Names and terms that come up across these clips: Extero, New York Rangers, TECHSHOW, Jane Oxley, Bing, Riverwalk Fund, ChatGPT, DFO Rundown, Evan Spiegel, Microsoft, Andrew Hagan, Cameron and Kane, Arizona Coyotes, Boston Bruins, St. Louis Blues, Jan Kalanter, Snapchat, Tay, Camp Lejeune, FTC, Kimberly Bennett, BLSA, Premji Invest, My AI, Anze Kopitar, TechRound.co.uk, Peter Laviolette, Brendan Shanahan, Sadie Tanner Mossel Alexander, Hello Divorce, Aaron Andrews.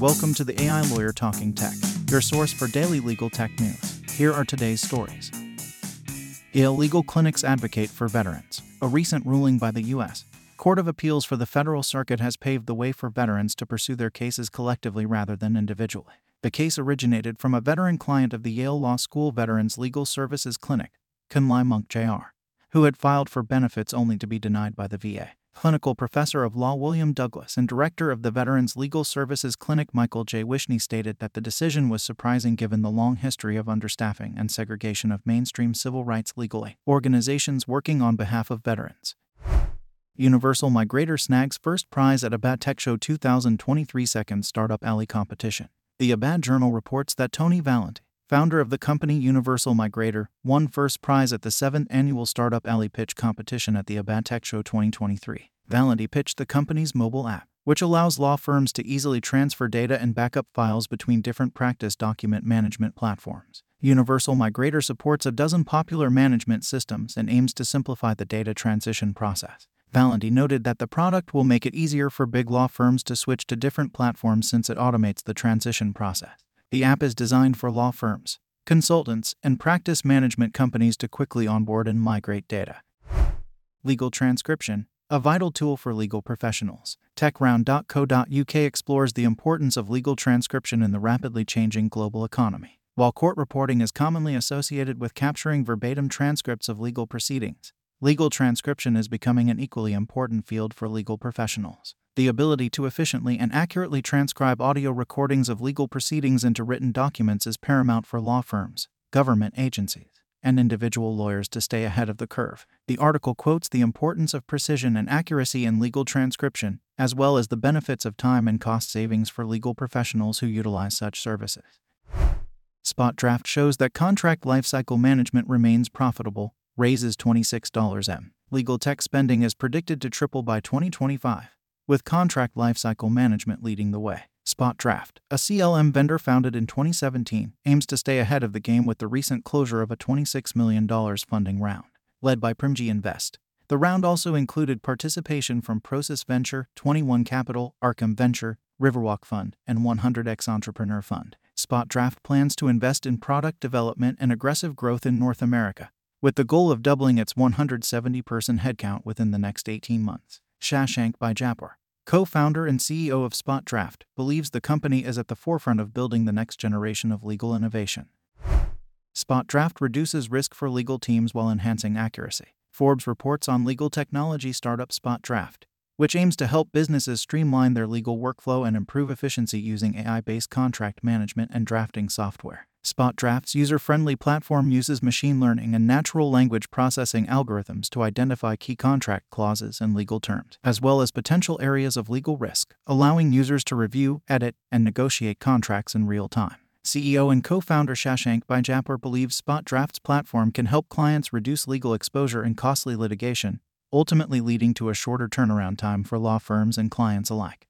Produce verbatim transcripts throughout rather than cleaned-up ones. Welcome to the A I Lawyer Talking Tech, your source for daily legal tech news. Here are today's stories. Illegal clinics advocate for veterans. A recent ruling by the U S Court of Appeals for the Federal Circuit has paved the way for veterans to pursue their cases collectively rather than individually. The case originated from a veteran client of the Yale Law School Veterans Legal Services Clinic, Ken Lai Monk Junior, who had filed for benefits only to be denied by the V A. Clinical Professor of Law William Douglas and Director of the Veterans Legal Services Clinic Michael J. Wishnie stated that the decision was surprising given the long history of understaffing and segregation of mainstream civil rights legal organizations working on behalf of veterans. Universal Migrator snags first prize at A B A D TECHSHOW twenty twenty-three Second Startup Alley Competition. The A B A D Journal reports that Tony Valentin, founder of the company Universal Migrator, won first prize at the seventh Annual Startup Alley Pitch Competition at the A B A D TECHSHOW twenty twenty-three. Valentin pitched the company's mobile app, which allows law firms to easily transfer data and backup files between different practice document management platforms. Universal Migrator supports a dozen popular management systems and aims to simplify the data transition process. Valentin noted that the product will make it easier for big law firms to switch to different platforms since it automates the transition process. The app is designed for law firms, consultants, and practice management companies to quickly onboard and migrate data. Legal transcription, a vital tool for legal professionals. tech round dot co dot U K explores the importance of legal transcription in the rapidly changing global economy. While court reporting is commonly associated with capturing verbatim transcripts of legal proceedings, legal transcription is becoming an equally important field for legal professionals. The ability to efficiently and accurately transcribe audio recordings of legal proceedings into written documents is paramount for law firms, government agencies, and individual lawyers to stay ahead of the curve. The article quotes the importance of precision and accuracy in legal transcription, as well as the benefits of time and cost savings for legal professionals who utilize such services. SpotDraft shows that contract lifecycle management remains profitable, raises twenty-six million dollars. Legal tech spending is predicted to triple by twenty twenty-five. With contract lifecycle management leading the way. SpotDraft, a C L M vendor founded in twenty seventeen, aims to stay ahead of the game with the recent closure of a twenty-six million dollars funding round, led by Premji Invest. The round also included participation from Process Venture, twenty-one Capital, Arkham Venture, Riverwalk Fund, and one hundred X Entrepreneur Fund. SpotDraft plans to invest in product development and aggressive growth in North America, with the goal of doubling its one hundred seventy person headcount within the next eighteen months. Shashank Bijapur, co-founder and C E O of SpotDraft, believes the company is at the forefront of building the next generation of legal innovation. SpotDraft reduces risk for legal teams while enhancing accuracy. Forbes reports on legal technology startup SpotDraft, which aims to help businesses streamline their legal workflow and improve efficiency using A I-based contract management and drafting software. SpotDraft's user-friendly platform uses machine learning and natural language processing algorithms to identify key contract clauses and legal terms, as well as potential areas of legal risk, allowing users to review, edit, and negotiate contracts in real time. C E O and co-founder Shashank Bijapur believes SpotDraft's platform can help clients reduce legal exposure and costly litigation, ultimately leading to a shorter turnaround time for law firms and clients alike.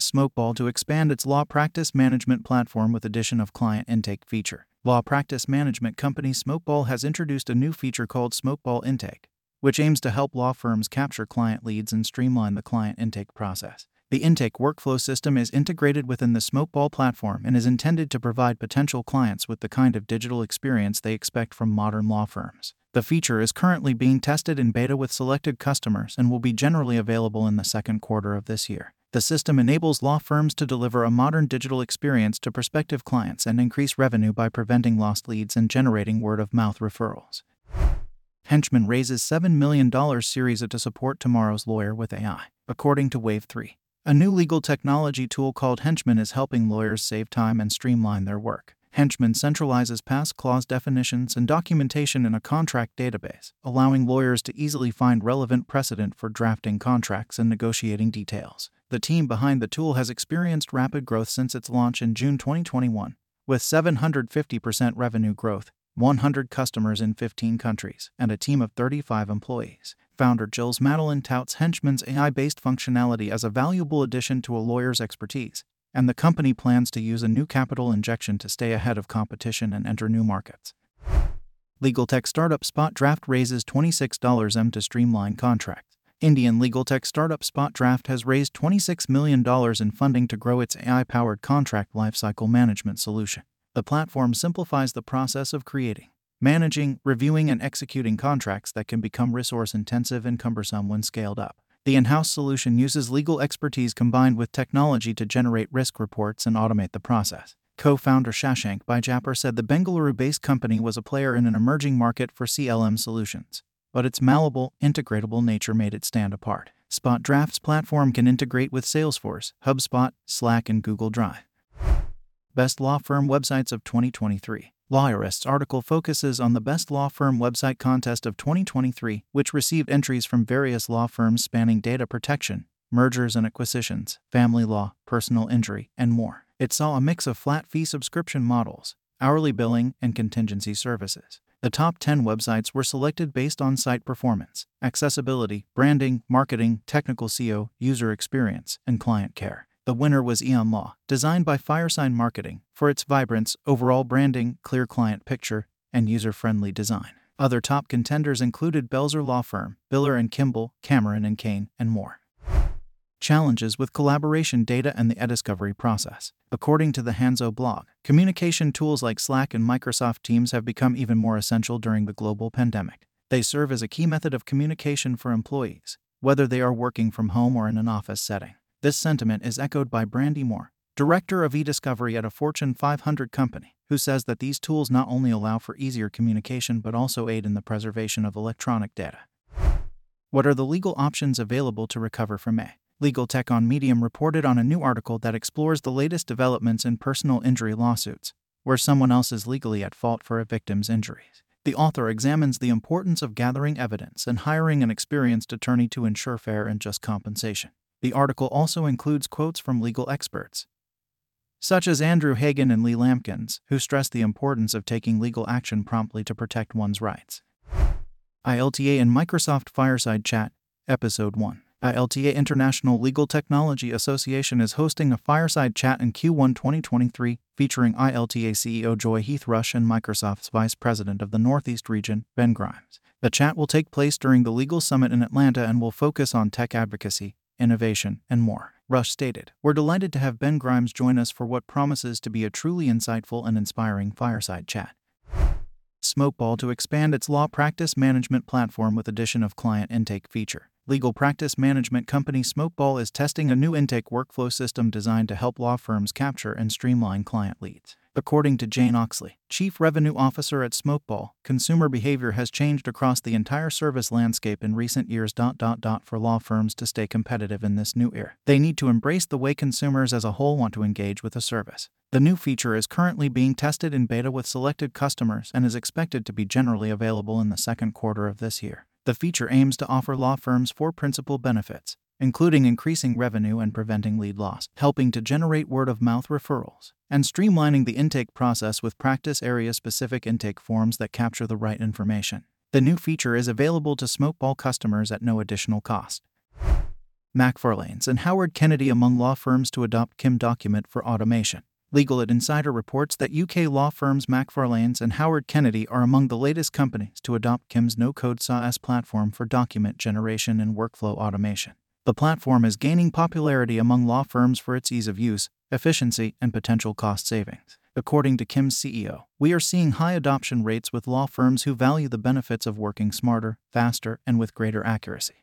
Smokeball to expand its law practice management platform with addition of client intake feature. Law practice management company Smokeball has introduced a new feature called Smokeball Intake, which aims to help law firms capture client leads and streamline the client intake process. The intake workflow system is integrated within the Smokeball platform and is intended to provide potential clients with the kind of digital experience they expect from modern law firms. The feature is currently being tested in beta with selected customers and will be generally available in the second quarter of this year. The system enables law firms to deliver a modern digital experience to prospective clients and increase revenue by preventing lost leads and generating word-of-mouth referrals. Henchman raises seven million dollars Series A to support tomorrow's lawyer with A I. According to Wave three, a new legal technology tool called Henchman is helping lawyers save time and streamline their work. Henchman centralizes past clause definitions and documentation in a contract database, allowing lawyers to easily find relevant precedent for drafting contracts and negotiating details. The team behind the tool has experienced rapid growth since its launch in June twenty twenty-one, with seven hundred fifty percent revenue growth, one hundred customers in fifteen countries, and a team of thirty-five employees. Founder Gilles Madelin touts Henchman's A I-based functionality as a valuable addition to a lawyer's expertise, and the company plans to use a new capital injection to stay ahead of competition and enter new markets. Legal tech startup SpotDraft raises twenty-six million dollars to streamline contracts. Indian legal tech startup SpotDraft has raised twenty-six million dollars in funding to grow its A I-powered contract lifecycle management solution. The platform simplifies the process of creating, managing, reviewing, and executing contracts that can become resource-intensive and cumbersome when scaled up. The in-house solution uses legal expertise combined with technology to generate risk reports and automate the process. Co-founder Shashank Bijapur said the Bengaluru-based company was a player in an emerging market for C L M solutions, but its malleable, integratable nature made it stand apart. SpotDraft's platform can integrate with Salesforce, HubSpot, Slack, and Google Drive. Best Law Firm Websites of twenty twenty-three. Lawyerist's article focuses on the Best Law Firm Website Contest of twenty twenty-three, which received entries from various law firms spanning data protection, mergers and acquisitions, family law, personal injury, and more. It saw a mix of flat-fee subscription models, hourly billing, and contingency services. The top ten websites were selected based on site performance, accessibility, branding, marketing, technical S E O, user experience, and client care. The winner was Eon Law, designed by Firesign Marketing, for its vibrance, overall branding, clear client picture, and user-friendly design. Other top contenders included Belzer Law Firm, Biller and Kimball, Cameron and Kane, and more. Challenges with collaboration data and the e-discovery process. According to the Hanzo blog, communication tools like Slack and Microsoft Teams have become even more essential during the global pandemic. They serve as a key method of communication for employees, whether they are working from home or in an office setting. This sentiment is echoed by Brandy Moore, director of e-discovery at a Fortune five hundred company, who says that these tools not only allow for easier communication but also aid in the preservation of electronic data. What are the legal options available to recover from A I? Legal Tech on Medium reported on a new article that explores the latest developments in personal injury lawsuits, where someone else is legally at fault for a victim's injuries. The author examines the importance of gathering evidence and hiring an experienced attorney to ensure fair and just compensation. The article also includes quotes from legal experts, such as Andrew Hagan and Lee Lampkins, who stress the importance of taking legal action promptly to protect one's rights. I L T A and Microsoft Fireside Chat, Episode one. I L T A International Legal Technology Association is hosting a fireside chat in Q one twenty twenty-three, featuring I L T A C E O Joy Heathrush and Microsoft's Vice President of the Northeast Region, Ben Grimes. The chat will take place during the Legal Summit in Atlanta and will focus on tech advocacy, innovation, and more. Rush stated, "We're delighted to have Ben Grimes join us for what promises to be a truly insightful and inspiring fireside chat." Smokeball to expand its law practice management platform with addition of client intake feature. Legal practice management company Smokeball is testing a new intake workflow system designed to help law firms capture and streamline client leads. According to Jane Oxley, Chief Revenue Officer at Smokeball, consumer behavior has changed across the entire service landscape in recent years. For law firms to stay competitive in this new era, they need to embrace the way consumers as a whole want to engage with a service. The new feature is currently being tested in beta with selected customers and is expected to be generally available in the second quarter of this year. The feature aims to offer law firms four principal benefits, including increasing revenue and preventing lead loss, helping to generate word-of-mouth referrals, and streamlining the intake process with practice area-specific intake forms that capture the right information. The new feature is available to Smokeball customers at no additional cost. Macfarlanes and Howard Kennedy among law firms to adopt K I M document for automation. Legal Ad Insider reports that U K law firms Macfarlanes and Howard Kennedy are among the latest companies to adopt K I M's no-code SaaS platform for document generation and workflow automation. The platform is gaining popularity among law firms for its ease of use, efficiency, and potential cost savings. According to K I M's C E O, "We are seeing high adoption rates with law firms who value the benefits of working smarter, faster, and with greater accuracy."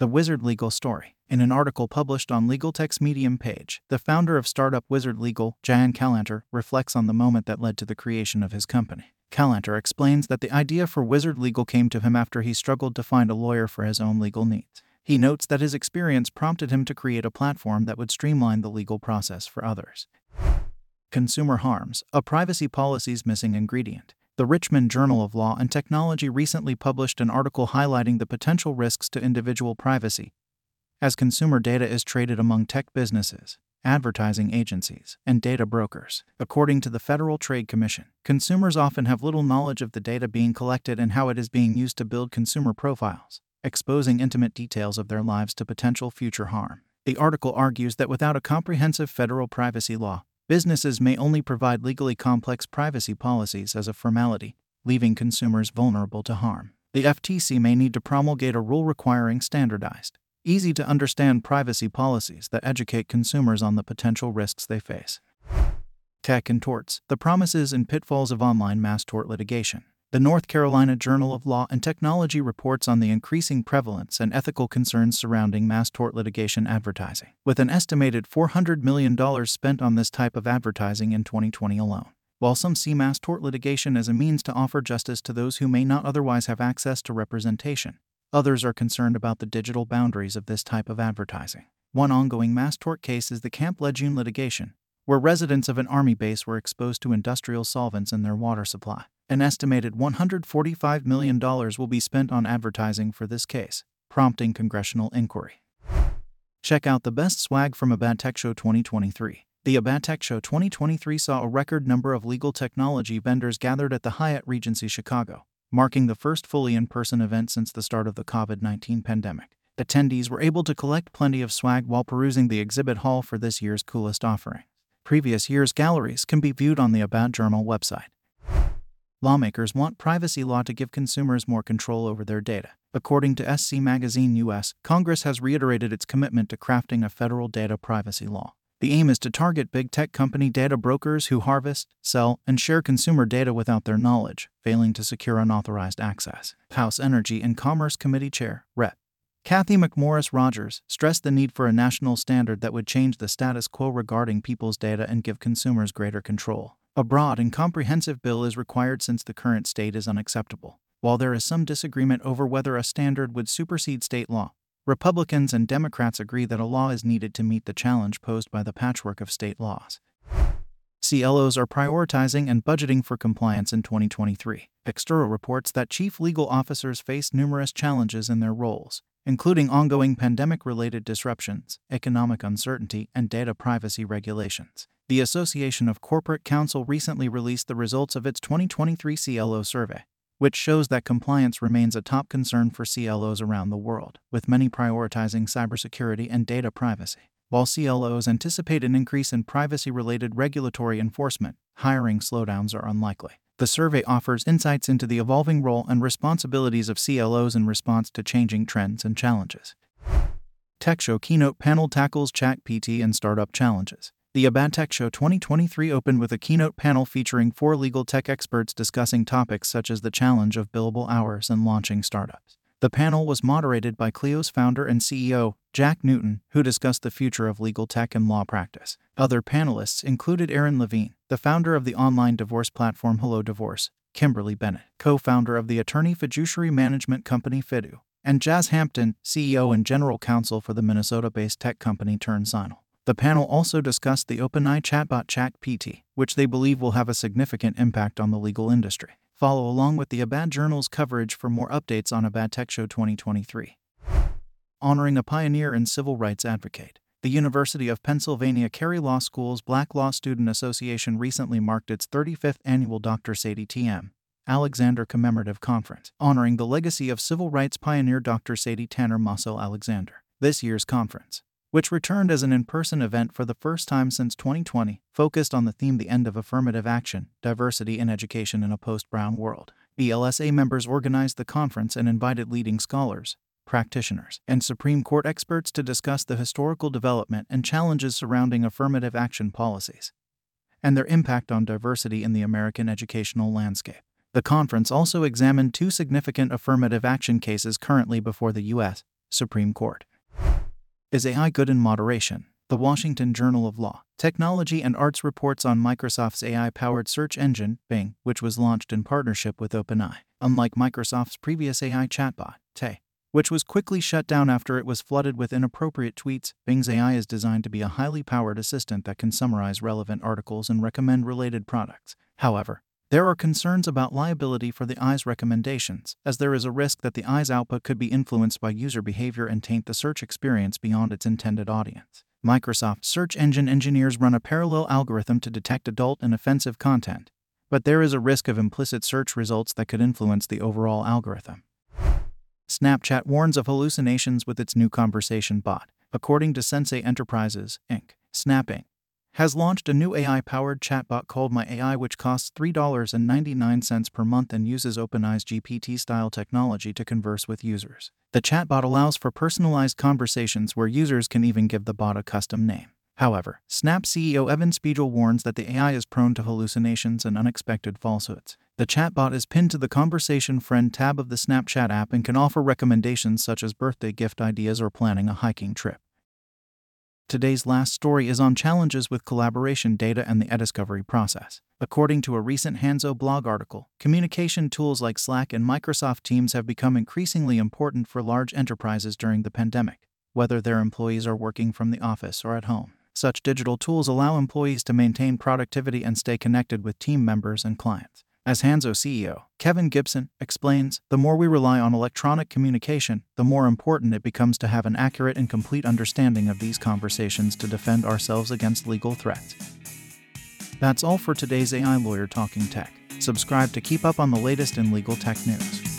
The Wizard Legal story. In an article published on Legal Tech's Medium page, the founder of startup Wizard Legal, Jan Kalanter, reflects on the moment that led to the creation of his company. Kalanter explains that the idea for Wizard Legal came to him after he struggled to find a lawyer for his own legal needs. He notes that his experience prompted him to create a platform that would streamline the legal process for others. Consumer harms, a privacy policy's missing ingredient. The Richmond Journal of Law and Technology recently published an article highlighting the potential risks to individual privacy as consumer data is traded among tech businesses, advertising agencies, and data brokers. According to the Federal Trade Commission, consumers often have little knowledge of the data being collected and how it is being used to build consumer profiles, exposing intimate details of their lives to potential future harm. The article argues that without a comprehensive federal privacy law, businesses may only provide legally complex privacy policies as a formality, leaving consumers vulnerable to harm. the F T C may need to promulgate a rule requiring standardized, easy-to-understand privacy policies that educate consumers on the potential risks they face. Tech and torts, the promises and pitfalls of online mass tort litigation. The North Carolina Journal of Law and Technology reports on the increasing prevalence and ethical concerns surrounding mass tort litigation advertising, with an estimated four hundred million dollars spent on this type of advertising in twenty twenty alone. While some see mass tort litigation as a means to offer justice to those who may not otherwise have access to representation, others are concerned about the digital boundaries of this type of advertising. One ongoing mass tort case is the Camp Lejeune litigation, where residents of an army base were exposed to industrial solvents in their water supply. An estimated one hundred forty-five million dollars will be spent on advertising for this case, prompting congressional inquiry. Check out the best swag from A B A T TechShow twenty twenty-three. The A B A T TechShow twenty twenty-three saw a record number of legal technology vendors gathered at the Hyatt Regency Chicago, marking the first fully in-person event since the start of the COVID nineteen pandemic. Attendees were able to collect plenty of swag while perusing the exhibit hall for this year's coolest offering. Previous year's galleries can be viewed on the A B A T Journal website. Lawmakers want privacy law to give consumers more control over their data. According to S C Magazine U S, Congress has reiterated its commitment to crafting a federal data privacy law. The aim is to target big tech company data brokers who harvest, sell, and share consumer data without their knowledge, failing to secure unauthorized access. House Energy and Commerce Committee Chair, Representative Kathy McMorris Rogers, stressed the need for a national standard that would change the status quo regarding people's data and give consumers greater control. A broad and comprehensive bill is required since the current state is unacceptable. While there is some disagreement over whether a standard would supersede state law, Republicans and Democrats agree that a law is needed to meet the challenge posed by the patchwork of state laws. C L Os are prioritizing and budgeting for compliance in twenty twenty-three. Extero reports that chief legal officers face numerous challenges in their roles, including ongoing pandemic-related disruptions, economic uncertainty, and data privacy regulations. The Association of Corporate Counsel recently released the results of its twenty twenty-three C L O survey, which shows that compliance remains a top concern for C L Os around the world, with many prioritizing cybersecurity and data privacy. While C L Os anticipate an increase in privacy-related regulatory enforcement, hiring slowdowns are unlikely. The survey offers insights into the evolving role and responsibilities of C L Os in response to changing trends and challenges. TechShow Keynote Panel tackles ChatGPT and startup challenges. The A B A T TechShow twenty twenty-three opened with a keynote panel featuring four legal tech experts discussing topics such as the challenge of billable hours and launching startups. The panel was moderated by Clio's founder and C E O, Jack Newton, who discussed the future of legal tech and law practice. Other panelists included Aaron Levine, the founder of the online divorce platform Hello Divorce, Kimberly Bennett, co-founder of the attorney fiduciary management company Fidu, and Jazz Hampton, C E O and general counsel for the Minnesota-based tech company TurnSinal. The panel also discussed the OpenAI chatbot ChatGPT, which they believe will have a significant impact on the legal industry. Follow along with the A B A T Journal's coverage for more updates on A B A T TechShow twenty twenty-three. Honoring a pioneer and civil rights advocate. The University of Pennsylvania Carey Law School's Black Law Student Association recently marked its thirty-fifth annual Doctor Sadie T M Alexander Commemorative Conference, honoring the legacy of civil rights pioneer Doctor Sadie Tanner Mossel Alexander. This year's conference, which returned as an in-person event for the first time since twenty twenty, focused on the theme The End of Affirmative Action, Diversity in Education in a Post-Brown World. B L S A members organized the conference and invited leading scholars, practitioners, and Supreme Court experts to discuss the historical development and challenges surrounding affirmative action policies and their impact on diversity in the American educational landscape. The conference also examined two significant affirmative action cases currently before the U S Supreme Court. Is A I good in moderation? The Washington Journal of Law, Technology and Arts reports on Microsoft's A I-powered search engine, Bing, which was launched in partnership with OpenAI. Unlike Microsoft's previous A I chatbot, Tay, which was quickly shut down after it was flooded with inappropriate tweets, Bing's A I is designed to be a highly powered assistant that can summarize relevant articles and recommend related products. However, there are concerns about liability for the A I's recommendations, as there is a risk that the A I's output could be influenced by user behavior and taint the search experience beyond its intended audience. Microsoft search engine engineers run a parallel algorithm to detect adult and offensive content, but there is a risk of implicit search results that could influence the overall algorithm. Snapchat warns of hallucinations with its new conversation bot. According to Sensei Enterprises, Incorporated, Snap Incorporated has launched a new A I-powered chatbot called My A I, which costs three dollars and ninety-nine cents per month and uses OpenAI's G P T-style technology to converse with users. The chatbot allows for personalized conversations where users can even give the bot a custom name. However, Snap C E O Evan Spiegel warns that the A I is prone to hallucinations and unexpected falsehoods. The chatbot is pinned to the Conversation Friend tab of the Snapchat app and can offer recommendations such as birthday gift ideas or planning a hiking trip. Today's last story is on challenges with collaboration data and the e-discovery process. According to a recent Hanzo blog article, communication tools like Slack and Microsoft Teams have become increasingly important for large enterprises during the pandemic, whether their employees are working from the office or at home. Such digital tools allow employees to maintain productivity and stay connected with team members and clients. As Hanzo C E O Kevin Gibson explains, the more we rely on electronic communication, the more important it becomes to have an accurate and complete understanding of these conversations to defend ourselves against legal threats. That's all for today's A I Lawyer Talking Tech. Subscribe to keep up on the latest in legal tech news.